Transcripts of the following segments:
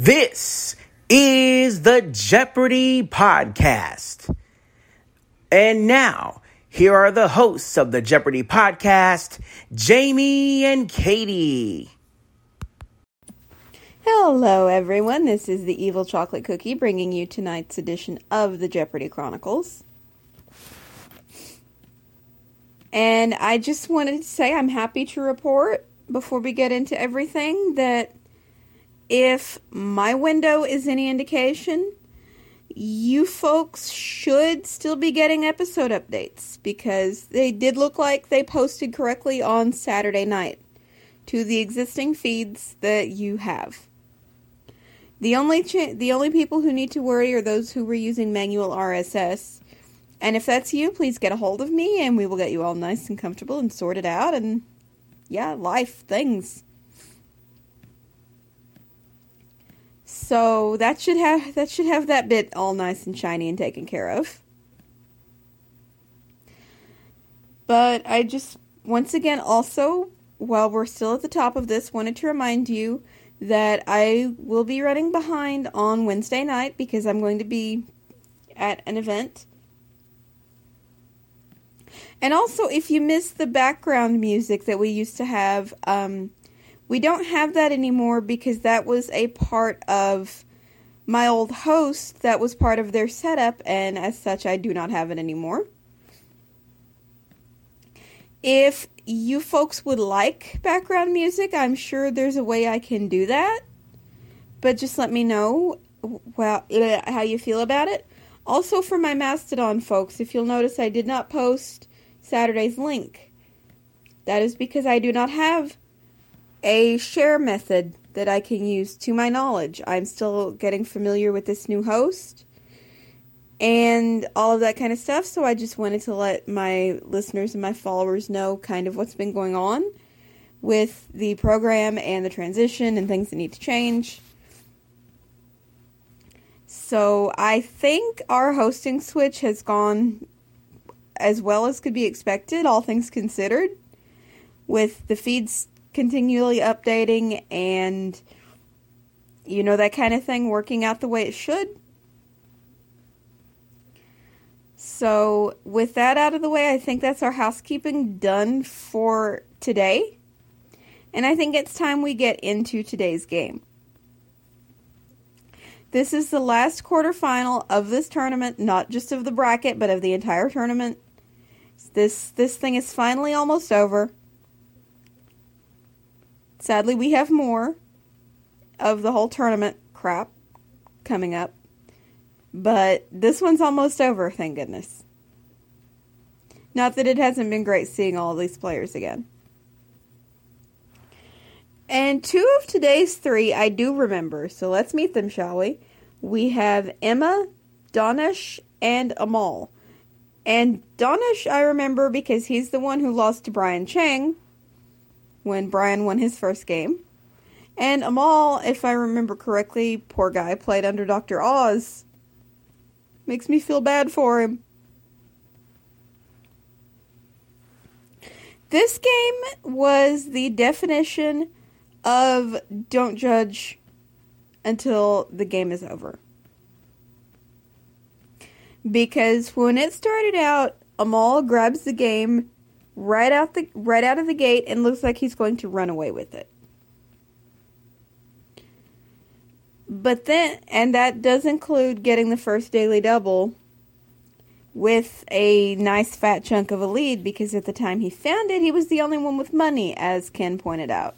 This is the Jeopardy! Podcast. And now, here are the hosts of the Jeopardy! Podcast, Jamie and Katie. Hello, everyone. This is the Evil Chocolate Cookie bringing you tonight's edition of the Jeopardy! Chronicles. And I just wanted to say I'm happy to report, before we get into everything, that if my window is any indication, you folks should still be getting episode updates because they did look like they posted correctly on Saturday night to the existing feeds that you have. The only people who need to worry are those who were using manual RSS. And if that's you, please get a hold of me and we will get you all nice and comfortable and sorted out and, yeah, life, things. So that should have that bit all nice and shiny and taken care of. But I just, once again, also, while we're still at the top of this, wanted to remind you that I will be running behind on Wednesday night because I'm going to be at an event. And also, if you miss the background music that we used to have, we don't have that anymore because that was a part of my old host. That was part of their setup, and as such, I do not have it anymore. If you folks would like background music, I'm sure there's a way I can do that. But just let me know how you feel about it. Also, for my Mastodon folks, if you'll notice, I did not post Saturday's link. That is because I do not have a share method that I can use to my knowledge. I'm still getting familiar with this new host and all of that kind of stuff, so I just wanted to let my listeners and my followers know kind of what's been going on with the program and the transition and things that need to change. So I think our hosting switch has gone as well as could be expected, all things considered, with the feeds continually updating and, you know, that kind of thing, working out the way it should. So with that out of the way, I think that's our housekeeping done for today. And I think it's time we get into today's game. This is the last quarterfinal of this tournament, not just of the bracket, but of the entire tournament. This thing is finally almost over. Sadly, we have more of the whole tournament crap coming up, but this one's almost over, thank goodness. Not that it hasn't been great seeing all these players again. And two of today's three I do remember, so let's meet them, shall we? We have Emma, Donish, and Amal. And Donish I remember because he's the one who lost to Brian Chang when Brian won his first game. And Amal, if I remember correctly, poor guy, played under Dr. Oz. Makes me feel bad for him. This game was the definition of don't judge until the game is over. Because when it started out, Amal grabs the game right out of the gate and looks like he's going to run away with it. But then, and that does include getting the first daily double with a nice fat chunk of a lead, because at the time he found it, he was the only one with money, as Ken pointed out.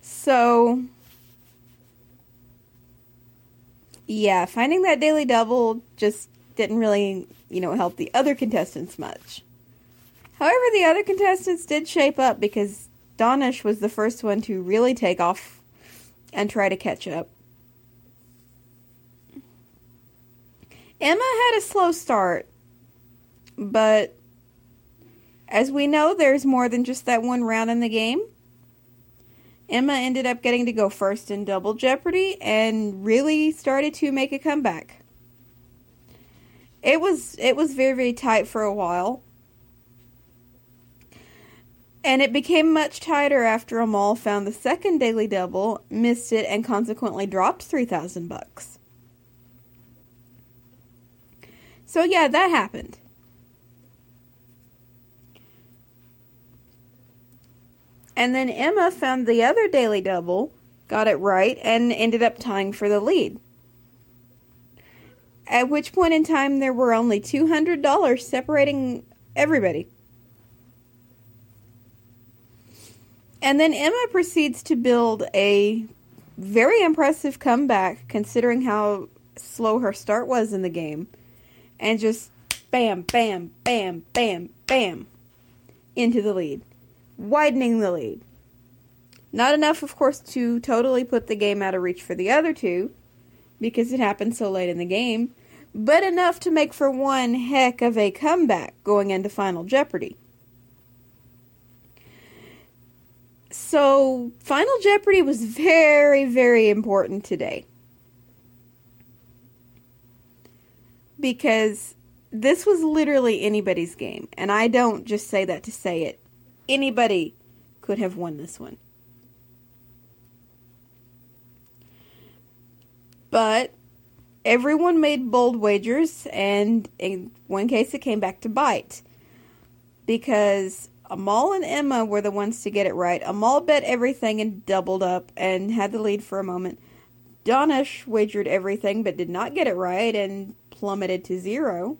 So yeah, finding that daily double just didn't really, you know, help the other contestants much. However, the other contestants did shape up because Donish was the first one to really take off and try to catch up. Emma had a slow start, but as we know, there's more than just that one round in the game. Emma ended up getting to go first in Double Jeopardy and really started to make a comeback. It was very, very tight for a while. And it became much tighter after Amal found the second Daily Double, missed it, and consequently dropped $3,000. So yeah, that happened. And then Emma found the other Daily Double, got it right, and ended up tying for the lead. At which point in time, there were only $200 separating everybody. And then Emma proceeds to build a very impressive comeback, considering how slow her start was in the game. And just bam, bam, bam, bam, bam, into the lead. Widening the lead. Not enough, of course, to totally put the game out of reach for the other two, because it happened so late in the game, but enough to make for one heck of a comeback going into Final Jeopardy. So, Final Jeopardy was very, very important today. Because this was literally anybody's game. And I don't just say that to say it. Anybody could have won this one. But everyone made bold wagers, and in one case it came back to bite. Because Amal and Emma were the ones to get it right. Amal bet everything and doubled up and had the lead for a moment. Donish wagered everything but did not get it right and plummeted to zero.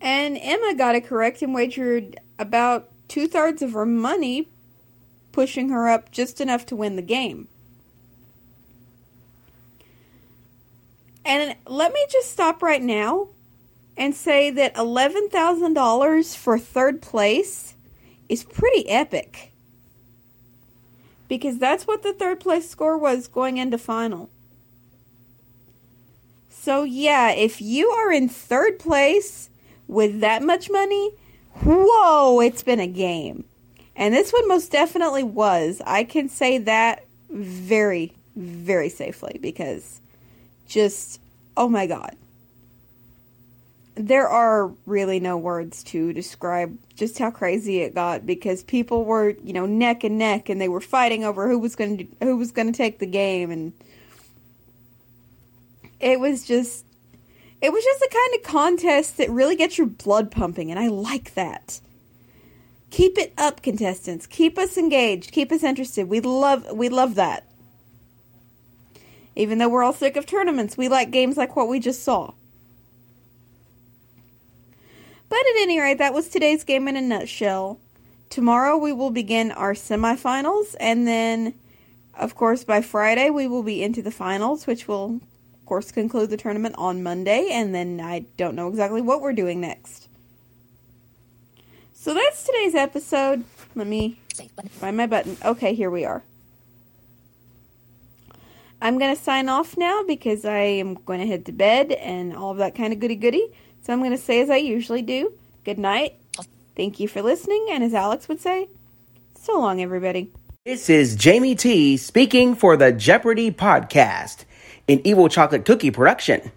And Emma got it correct and wagered about 2/3 of her money, pushing her up just enough to win the game. And let me just stop right now and say that $11,000 for third place is pretty epic. Because that's what the third place score was going into final. So yeah, if you are in third place with that much money, whoa, it's been a game. And this one most definitely was. I can say that very, very safely because just, oh my God. There are really no words to describe just how crazy it got because people were, you know, neck and neck, and they were fighting over who was going to take the game, and it was just the kind of contest that really gets your blood pumping, and I like that. Keep it up, contestants. Keep us engaged. Keep us interested. We love that. Even though we're all sick of tournaments, we like games like what we just saw. But at any rate, that was today's game in a nutshell. Tomorrow we will begin our semifinals, and then, of course, by Friday we will be into the finals, which will, of course, conclude the tournament on Monday, and then I don't know exactly what we're doing next. So that's today's episode. Let me find my button. Okay, here we are. I'm going to sign off now because I am going to head to bed and all of that kind of goody-goody. So I'm going to say, as I usually do, good night, thank you for listening, and as Alex would say, so long, everybody. This is Jamie T. speaking for the Jeopardy! Podcast, an Evil Chocolate Cookie production.